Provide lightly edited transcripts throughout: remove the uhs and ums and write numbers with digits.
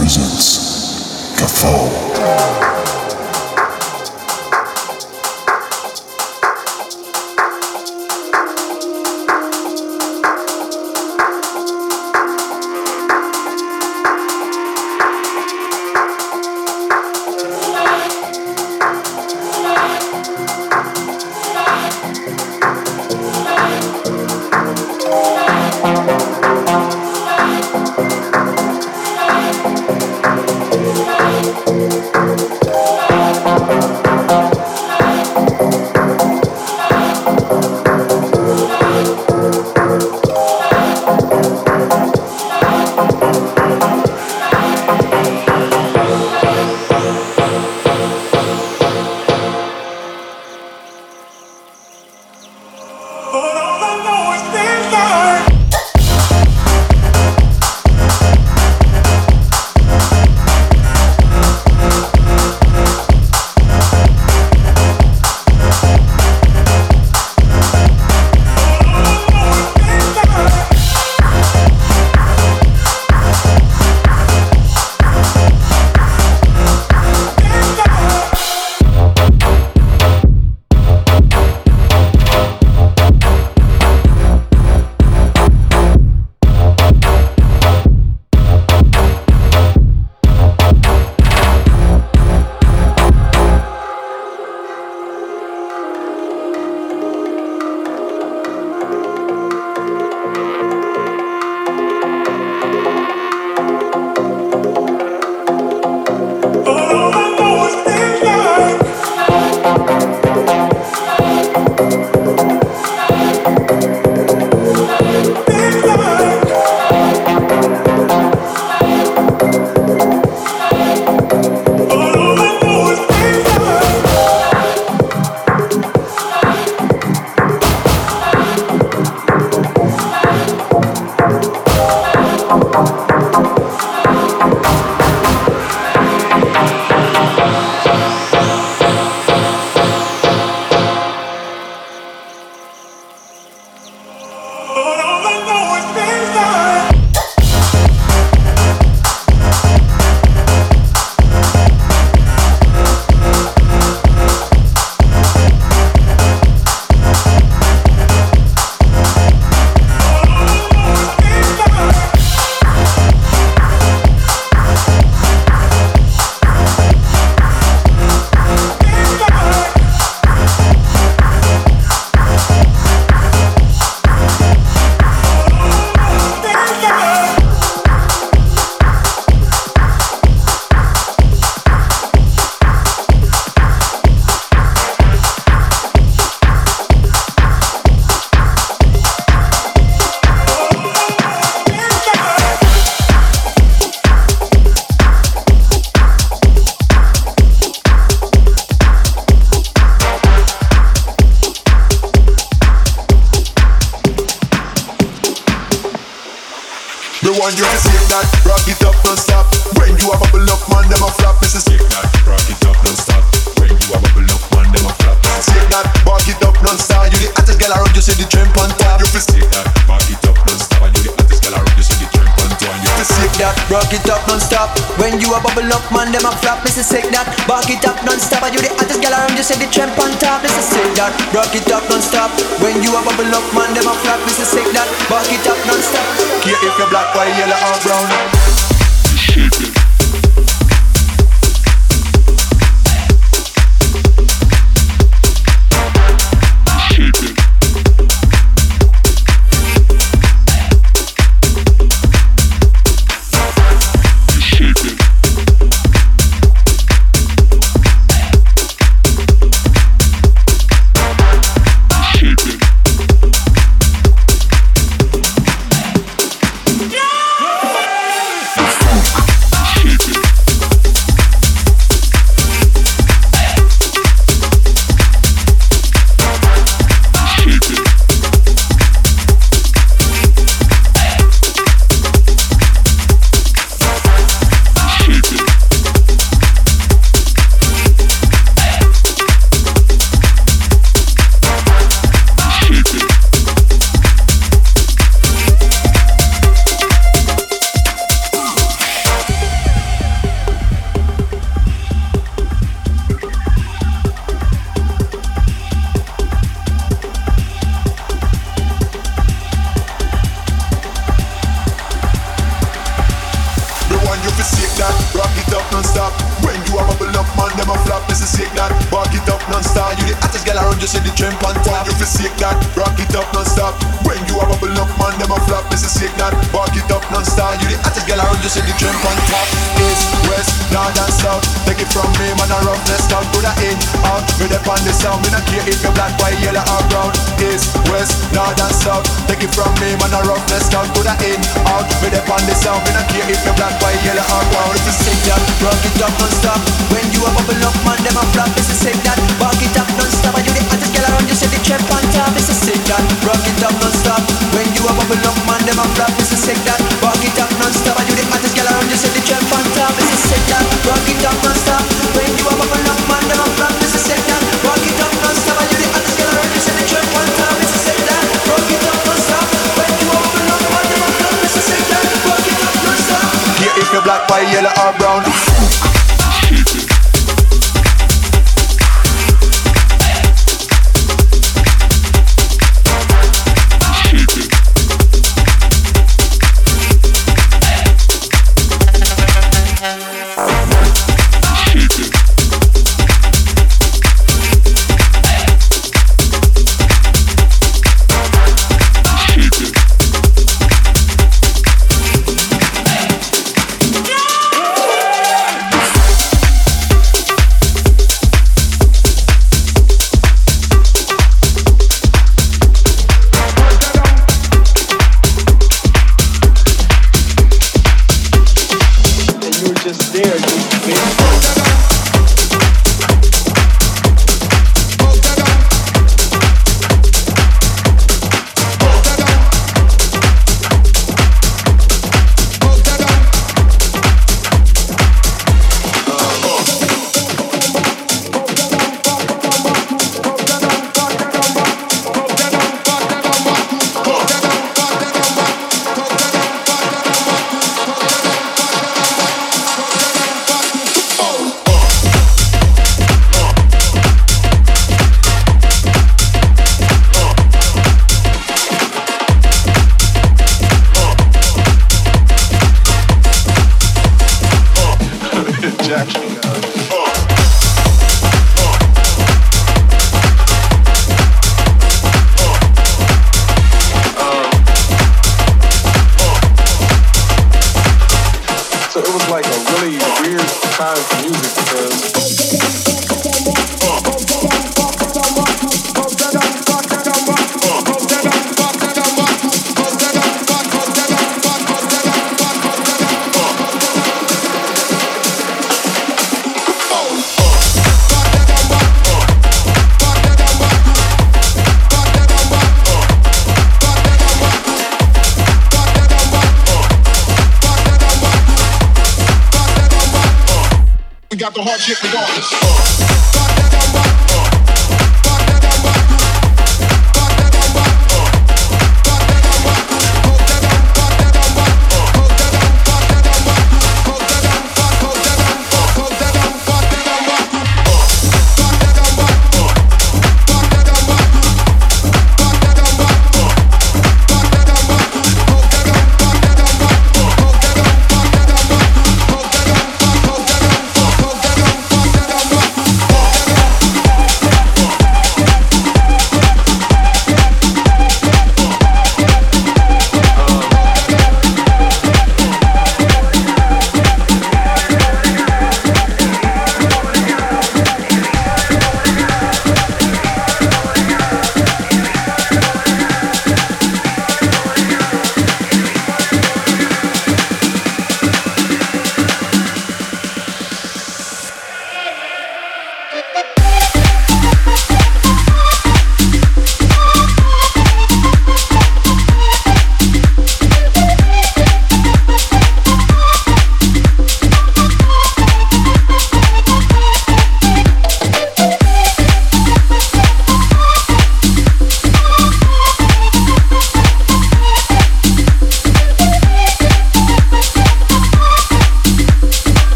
presence, Kafall. Rock it up non-stop. When you a bubble up, man, them a flap. This is sick that. Rock it up non-stop. Care if you're black, white, yellow or brown. non-stop. When you a bubble up, man, them a flop. This is sick that, walk it up non-stop. You the hottest girl around, you see the trend on top. You feel sick that, rock it up non-stop. When you a bubble up, man, them a flop. This is sick that, walk it up non-stop. You the hottest girl around, you see the trend on top. East, west, north and south. Take it from me, man, I roughness down. Go the in, out, with the pan the sound. Me not care if you're black, white, yellow or brown. East, west, north and south. Take it from me, man, I roughness down. Go the in, out, with the pan the sound. Me not care if you're black, white, yellow or brown. If you sick that, rock it up non-stop. When you a bubble up, man, them a flop. This is sick that, rock it up non-stop. I do the hottest girl around, you see the trend on top. This is sick that, rock it up non-stop. When you a bubble up, man, them a flop. This is sick that, rock it up non-stop. I do the hottest girl around, you see the trend on top. This is sick that, rock it up non-stop. When you a bubble up, man, them a flop. This is sick that, rock it up non-stop. I do the hottest girl around, you see the trend on top. This is sick that, rock it up non-stop. When you a bubble up, man, them a flop. This is sick that, rock it up non-stop. Here if you're black, white, yellow or brown.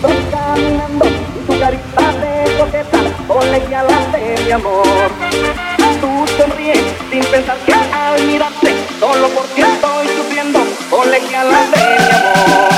Vamos caminando y tu carita de coqueta, ponle ya la de mi amor. Tú sonríes sin pensar que al mirarte, solo porque estoy sufriendo, ponle ya la de mi amor.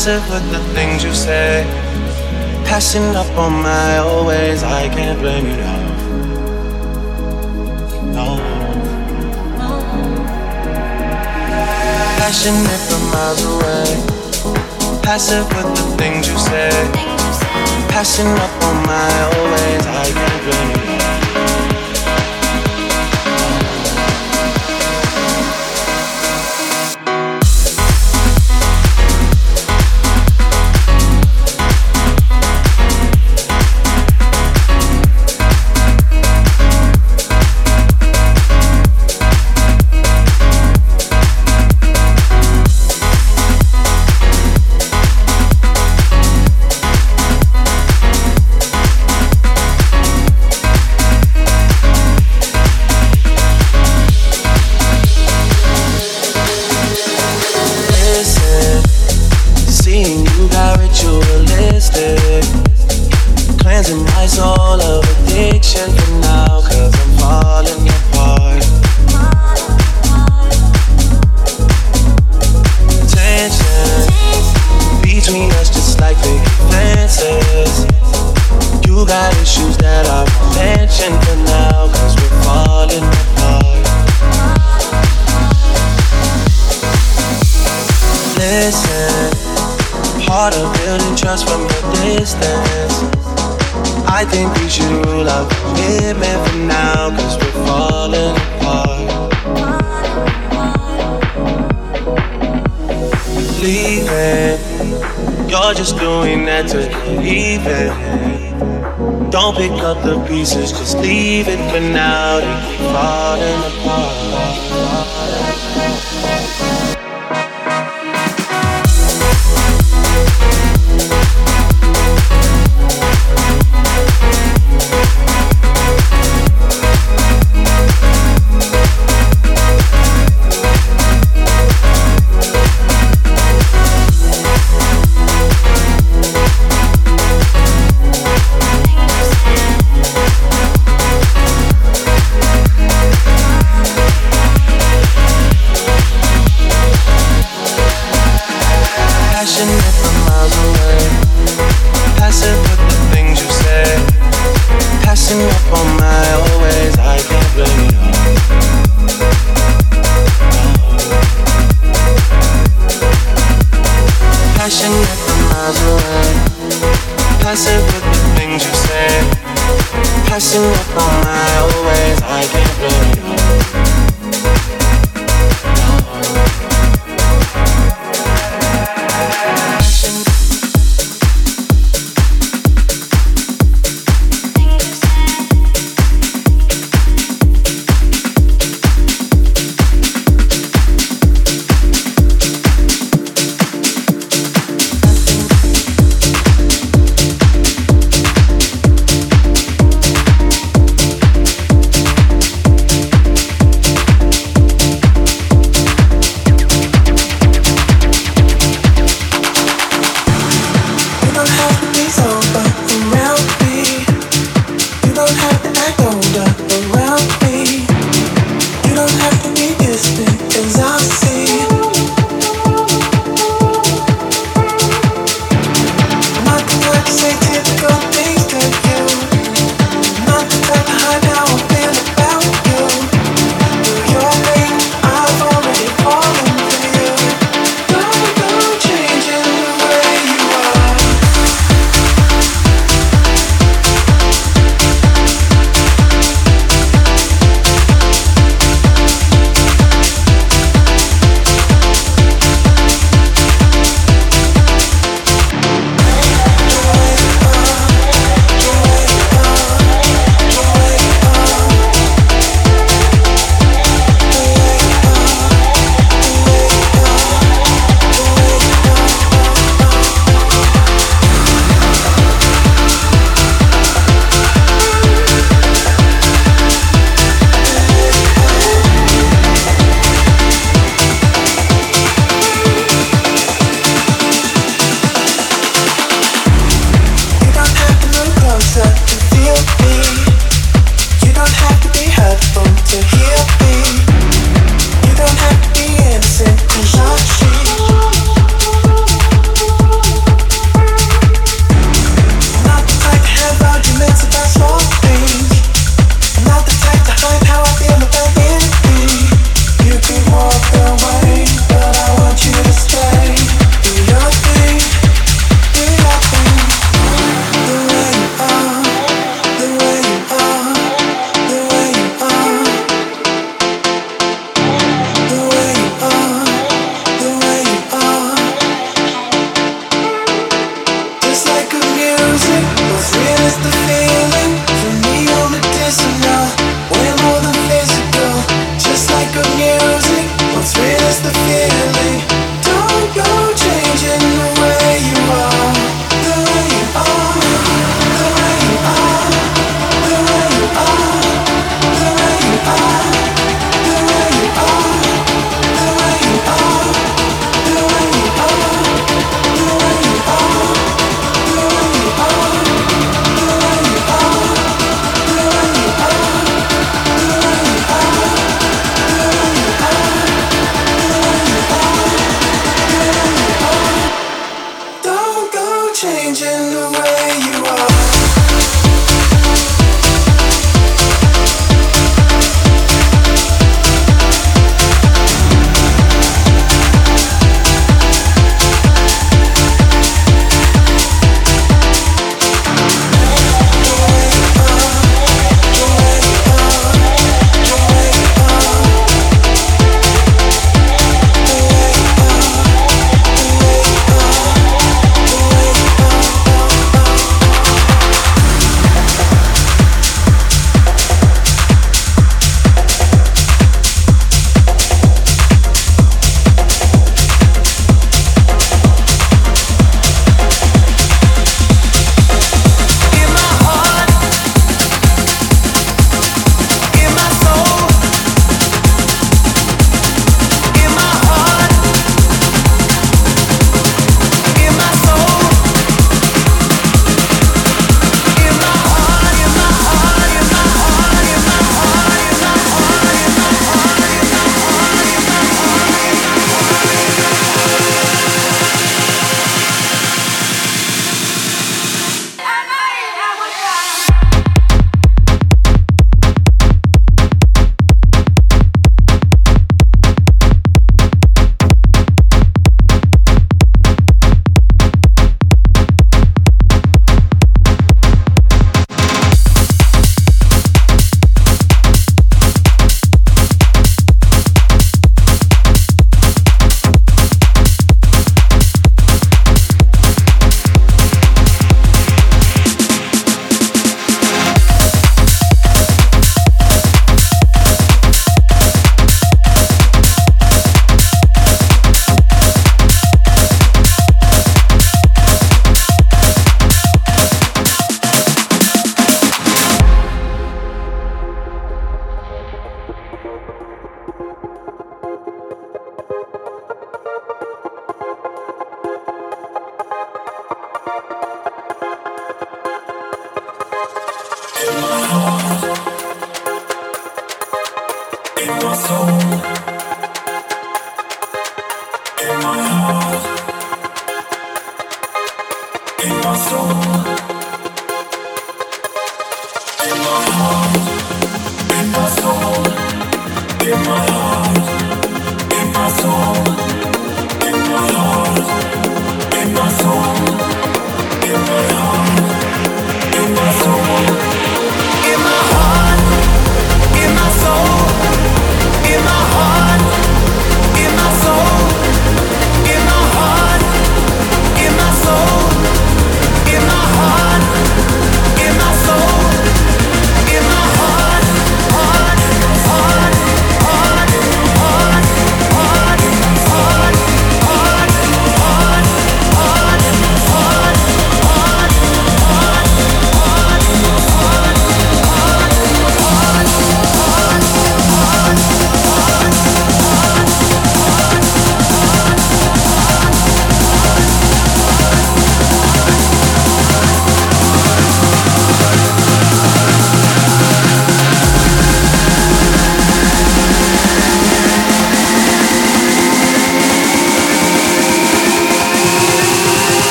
Passive with the things you say, passing up on my always. I can't blame you now. No. Passionate from miles away, passive with the things you say, passing up on my always. I can't blame you start a building trust from the distance. I think we should rule out commitment for now, cause we're falling apart. Leave it, you're just doing that to leave it. Don't pick up the pieces, just leave it for now. They keep falling apart.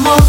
amor.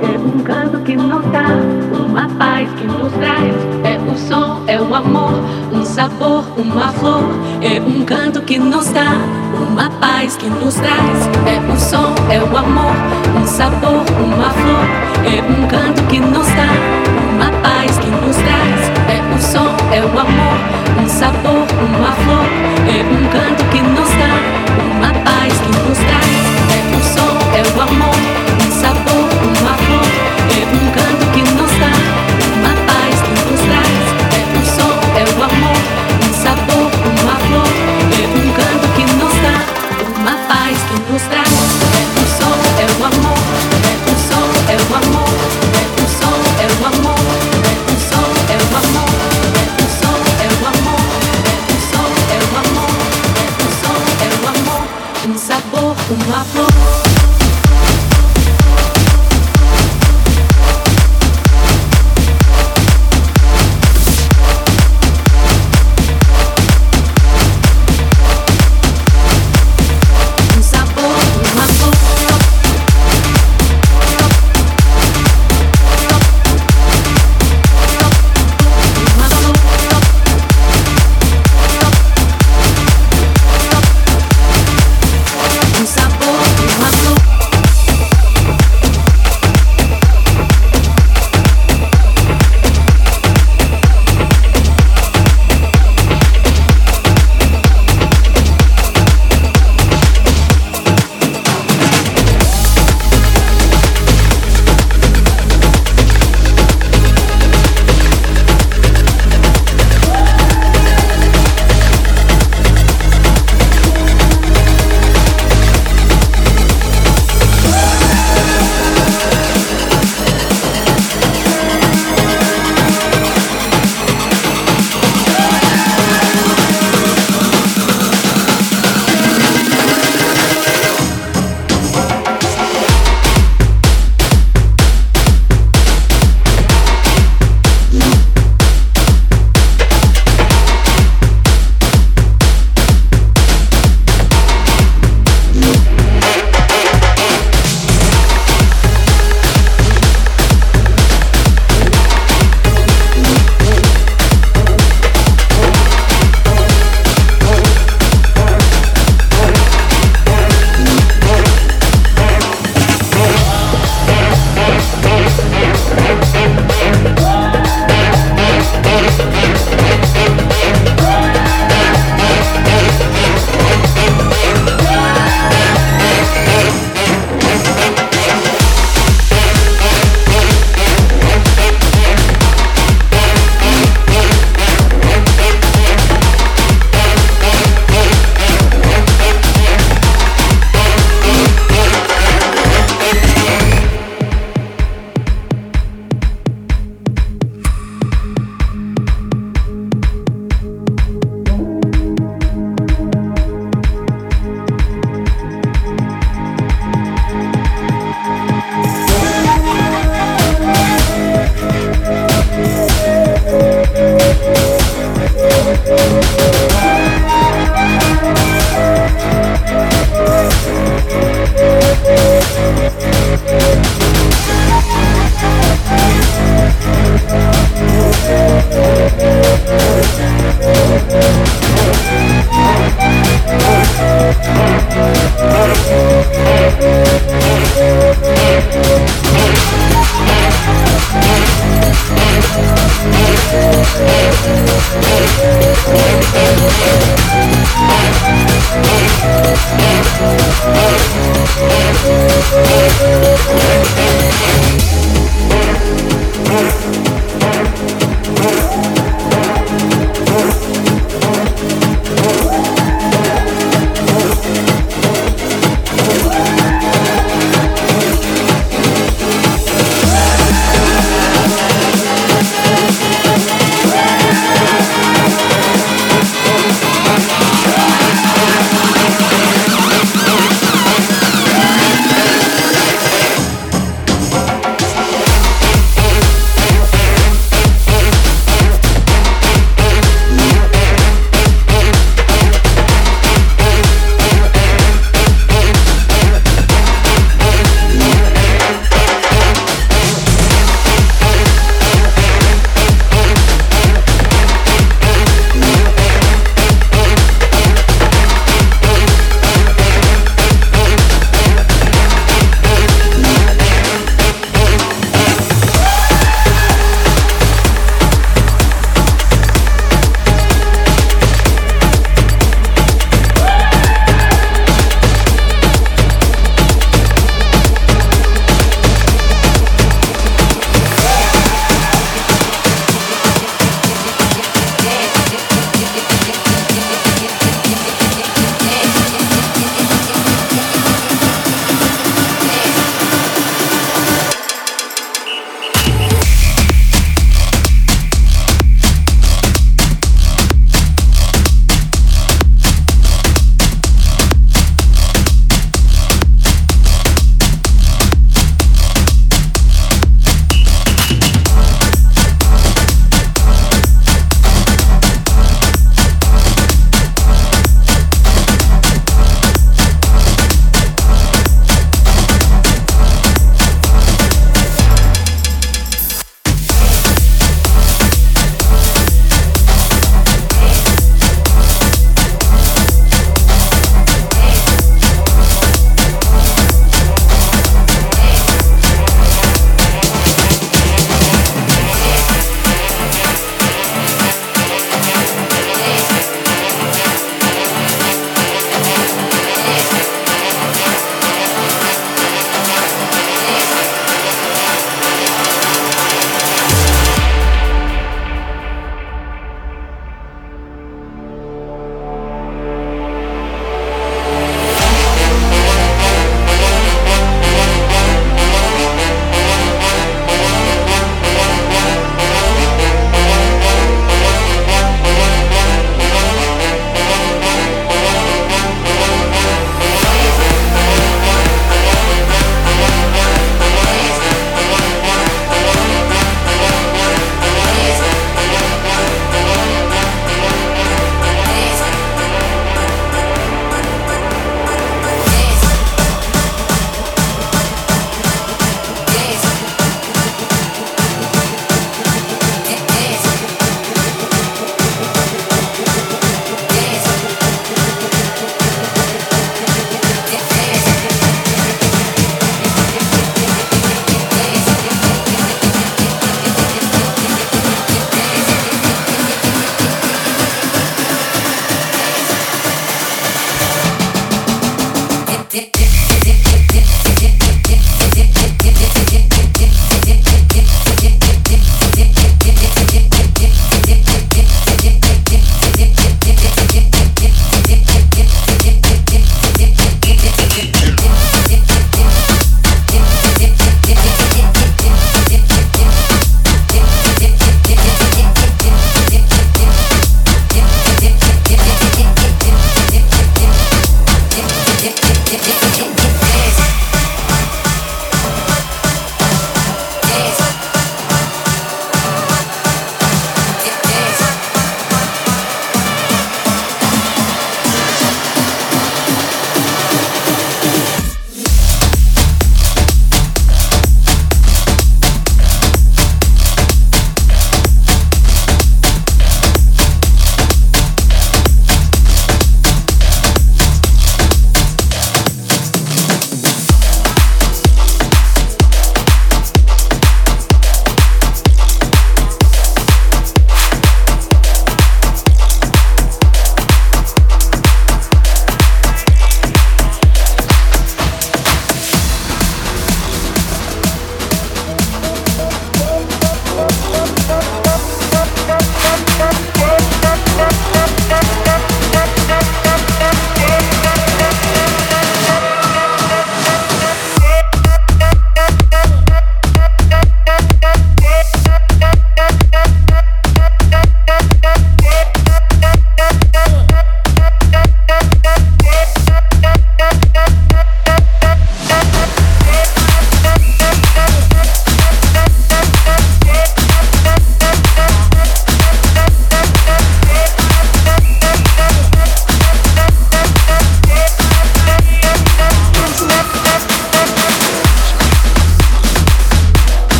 É um canto que nos dá uma paz que nos traz. É o som, é o amor.